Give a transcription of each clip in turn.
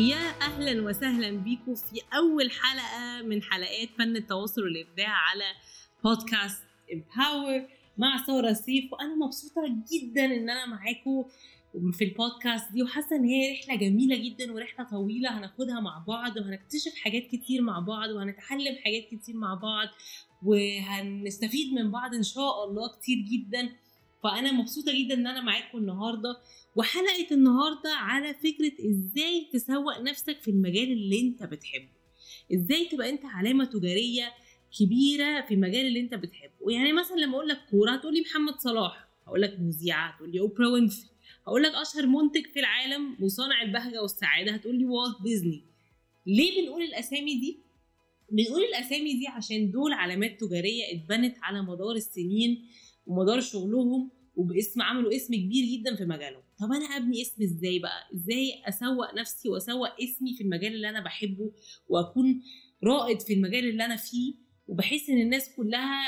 يا أهلا وسهلا بيكم في أول حلقة من حلقات فن التواصل والإبداع على بودكاست EMPWR مع سارة سيف. وأنا مبسوطة جدا إن أنا معاكم في البودكاست دي، وحاسة إن هي رحلة جميلة جدا ورحلة طويلة هناخدها مع بعض، وهنكتشف حاجات كتير مع بعض، وهنتعلم حاجات كتير مع بعض، وهنستفيد من بعض إن شاء الله كتير جدا. فأنا مبسوطة جدا إن أنا معاكم النهاردة. وحلقة النهاردة على فكرة إزاي تسوق نفسك في المجال اللي أنت بتحبه، إزاي تبقى أنت علامة تجارية كبيرة في المجال اللي أنت بتحبه. يعني مثلا لما أقول لك كورة هتقولي محمد صلاح، هقول لك مذيعة هتقولي أوبرا وينفري، هقول لك أشهر منتج في العالم وصانع البهجة والسعادة هتقولي والت ديزني. ليه بنقول الأسامي دي؟ بنقول الأسامي دي عشان دول علامات تجارية اتبنت على مدار السنين ومدار شغلهم، وباسم عملوا اسم كبير جدا في مجالهم. طب أنا أبني اسم إزاي بقى؟ إزاي أسوق نفسي وأسوق اسمي في المجال اللي أنا بحبه، وأكون رائد في المجال اللي أنا فيه، وبحس إن الناس كلها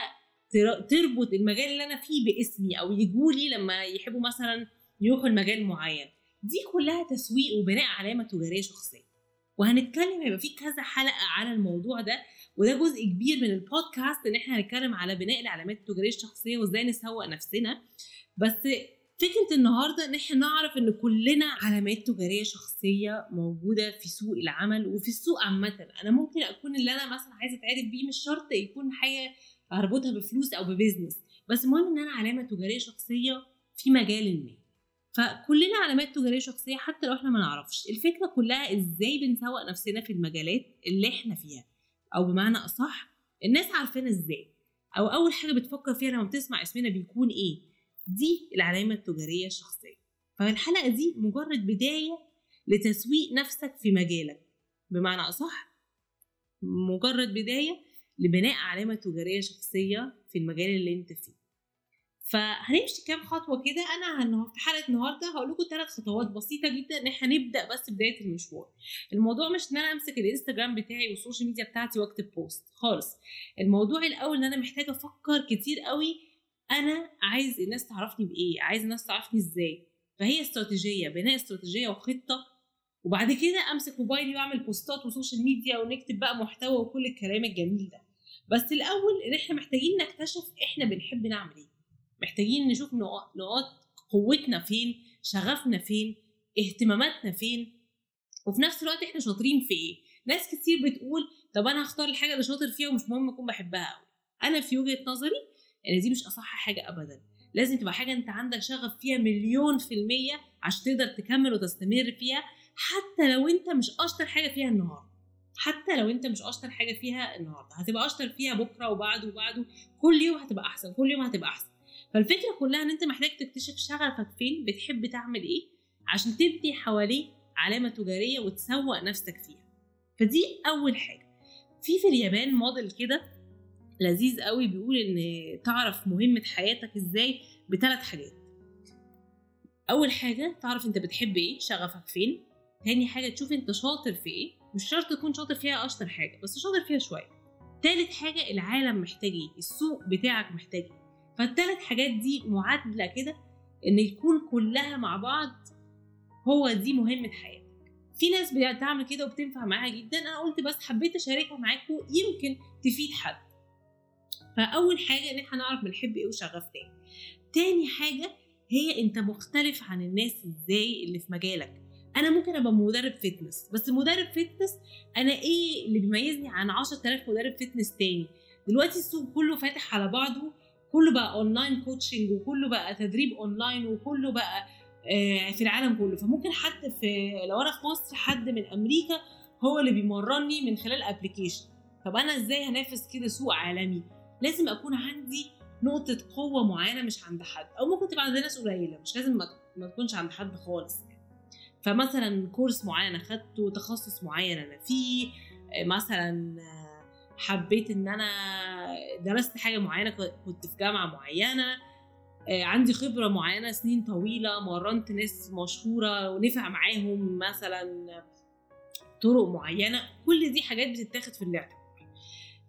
تربط المجال اللي أنا فيه باسمي، أو يجولي لما يحبوا مثلا يروحوا المجال معين. دي كلها تسويق وبناء علامة تجارية شخصية. وهنتكلم هيبقى في كذا حلقة على الموضوع ده، وده جزء كبير من البودكاست ان احنا هنتكلم على بناء العلامات التجارية الشخصية وازاي نسوق نفسنا. بس فكرة النهاردة ان احنا نعرف ان كلنا علامات تجارية شخصية موجودة في سوق العمل وفي السوق عامة. انا ممكن اكون اللي انا مثلا عايزة اتعرف بيه، مش شرط يكون حاجة هربطها بفلوس او ببزنس، بس المهم ان انا علامة تجارية شخصية في مجال ما. فكلنا علامات تجارية شخصية حتى لو احنا ما نعرفش. الفكرة كلها ازاي بنسوق نفسنا في المجالات اللي احنا فيها، او بمعنى اصح الناس عارفين ازاي، او اول حاجة بتفكر فيها لما بتسمع اسمنا بيكون ايه. دي العلامة التجارية الشخصية. فالحلقة دي مجرد بداية لتسويق نفسك في مجالك، بمعنى اصح مجرد بداية لبناء علامة تجارية شخصية في المجال اللي انت فيه. فهنمشي كام خطوه كده. انا في حلقه النهارده هقول لكم 3 خطوات بسيطه جدا ان احنا نبدا بس بدايه المشوار. الموضوع مش ان انا امسك الانستجرام بتاعي والسوشيال ميديا بتاعتي واكتب بوست خالص. الموضوع الاول ان انا محتاجه افكر كتير قوي، انا عايز الناس تعرفني بايه، عايز الناس تعرفني ازاي. فهي استراتيجيه، بناء استراتيجيه وخطه، وبعد كده امسك موبايلي واعمل بوستات وسوشيال ميديا ونكتب بقى محتوى وكل الكلام الجميل ده. بس الاول ان احنا محتاجين نكتشف احنا بنحب نعمل ايه، محتاجين نشوف نقاط قوتنا فين، شغفنا فين، اهتماماتنا فين، وفي نفس الوقت احنا شاطرين في ايه. ناس كتير بتقول طب انا هختار الحاجه اللي شاطر فيها ومش مهم اكون بحبها قوي. انا في وجهه نظري ان دي مش اصح حاجه ابدا. لازم تبقى حاجه انت عندك شغف فيها 1,000,000% عشان تقدر تكمل وتستمر فيها، حتى لو انت مش اشطر حاجه فيها النهارده. هتبقى اشطر فيها بكره وبعده وبعده، كل يوم هتبقى احسن، كل يوم هتبقى احسن. فالفكرة كلها ان انت محتاج تكتشف شغفك فين، بتحب تعمل ايه، عشان تبني حواليه علامة تجارية وتسوق نفسك فيها. فدي اول حاجة. في اليابان موديل كده لذيذ قوي بيقول ان تعرف مهمة حياتك ازاي ب3 حاجات. اول حاجة تعرف انت بتحب ايه، شغفك فين. تاني حاجة تشوف انت شاطر في ايه، مش شرط تكون شاطر فيها اشطر حاجة، بس شاطر فيها شوية. تالت حاجة العالم محتاج ايه، السوق بتاعك محتاج ايه. فال3 حاجات دي معادلة كده ان يكون كلها مع بعض، هو دي مهمة حياتك. في ناس بتعمل كده وبتنفع معاها جدا، انا قلت بس حبيت اشاركها معاكم يمكن تفيد حد. فاول حاجة ان احنا نعرف بنحب ايه وشغف ايه. تاني حاجة هي انت مختلف عن الناس ازاي اللي في مجالك. انا ممكن ابقى مدرب فيتنس، بس مدرب فيتنس انا ايه اللي بيميزني عن 10,000 مدرب فيتنس تاني؟ دلوقتي السوق كله فاتح على بعضه، كله بقى اونلاين كوتشنج، وكله بقى تدريب اونلاين، وكله بقى في العالم كله. فممكن حد لو انا في مصر حد من امريكا هو اللي بيمرني من خلال ابلكيشن. طب انا ازاي هنافس كده سوق عالمي؟ لازم اكون عندي نقطه قوه معينه مش عند حد، او ممكن تبقى عند ناس قليله، مش لازم ما تكونش عند حد خالص. فمثلا كورس معين اخدته، تخصص معين انا فيه، مثلا حبيت ان انا درست حاجه معينه، كنت في جامعه معينه، عندي خبره معينه سنين طويله، مرنت ناس مشهوره ونفع معاهم مثلا طرق معينه. كل دي حاجات بتتاخد في الاعتبار.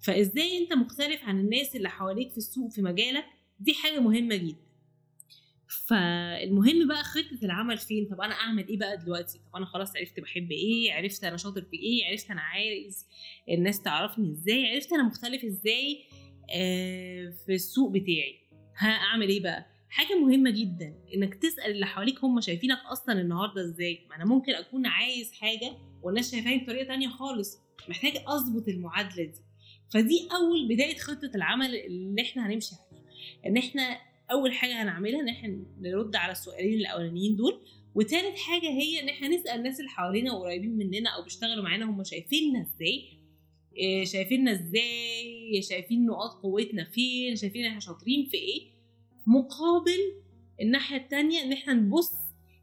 فازاي انت مختلف عن الناس اللي حواليك في السوق في مجالك، دي حاجه مهمه جدا. فالمهم بقى خطة العمل فين؟ طب أنا أعمل إيه بقى دلوقتي؟ طب أنا خلاص عرفت بحب إيه؟ عرفت أنا شاطر في إيه؟ عرفت أنا عايز الناس تعرفني إزاي؟ عرفت أنا مختلف إزاي في السوق بتاعي؟ هعمل إيه بقى؟ حاجة مهمة جدا إنك تسأل اللي حواليك هم شايفينك أصلا النهاردة إزاي؟ ما أنا ممكن أكون عايز حاجة والناس شايفاني بطريقة تانية خالص، محتاج أضبط المعادلة دي. فدي أول بداية خطة العمل اللي إحنا هنمشي عليها، إن إحنا أول حاجة هنعملها إن إحنا نرد على السؤالين الأولانيين دول، وثالث حاجة هي إن إحنا نسأل الناس اللي حوالينا وقريبين مننا أو بيشتغلوا معانا هم شايفيننا إزاي، شايفين نقاط قوتنا فين، شايفين إحنا شاطرين في إيه، مقابل الناحية التانية إن إحنا نبص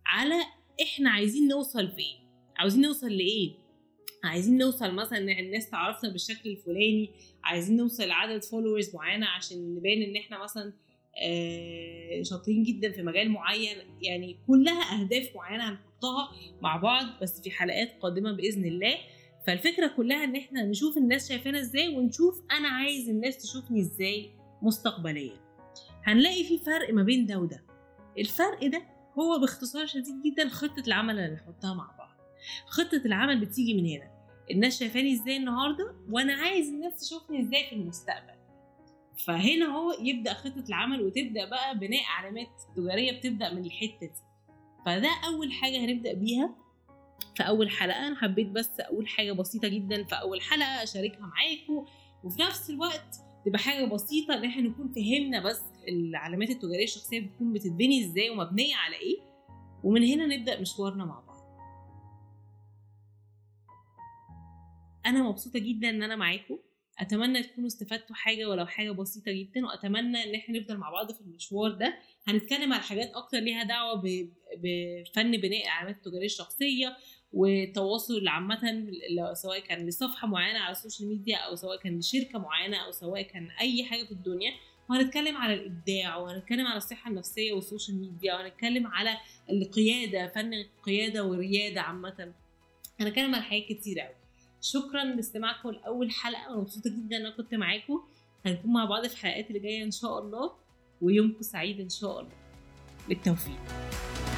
على إحنا عايزين نوصل في إيه، عايزين نوصل لإيه، عايزين نوصل مثلا ان الناس تعرفنا بالشكل الفلاني، عايزين نوصل لعدد فولورز معانا عشان نبين ان احنا مثلا شاطرين جدا في مجال معين. يعني كلها اهداف معينه هنحطها مع بعض بس في حلقات قادمه باذن الله. فالفكره كلها ان احنا نشوف الناس شايفانا ازاي ونشوف انا عايز الناس تشوفني ازاي مستقبليا. هنلاقي في فرق ما بين ده وده، الفرق ده هو باختصار شديد جدا خطه العمل اللي هنحطها مع بعض. خطة العمل بتيجي من هنا، الناس شايفاني ازاي النهاردة وانا عايز الناس تشوفني ازاي في المستقبل. فهنا هو يبدأ خطة العمل وتبدأ بقى بناء علامات تجارية بتبدأ من الحتة دي. فده أول حاجة هنبدأ بيها في أول حلقة. أنا حبيت بس أقول حاجة بسيطة جدا في أول حلقة أشاركها معاكم، وفي نفس الوقت تبقى حاجة بسيطة ان احنا نكون فهمنا بس العلامات التجارية الشخصية بتكون بتتبني ازاي ومبنية على ايه، ومن هنا نبدأ مشوارنا مع بعض. انا مبسوطه جدا ان انا معاكم، اتمنى تكونوا استفدتوا حاجه ولو حاجه بسيطه جدا، واتمنى ان احنا نفضل مع بعض في المشوار ده. هنتكلم على حاجات اكتر ليها دعوه بفن بناء العلامات التجاريه الشخصيه والتواصل عامه، سواء كان لصفحه معينه على السوشيال ميديا او سواء كان لشركه معينه او سواء كان اي حاجه في الدنيا. وهنتكلم على الابداع، وهنتكلم على الصحه النفسيه والسوشيال ميديا، وهنتكلم على القياده، فن القياده والرياده عامه. هنتكلم على حاجات كتير قوي. شكرا لاستماعكم لأول حلقة، ومبسوطة جدا أنا كنت معاكم. هنكون مع بعض في الحلقات اللي جاية إن شاء الله، ويومكم سعيد إن شاء الله، بالتوفيق.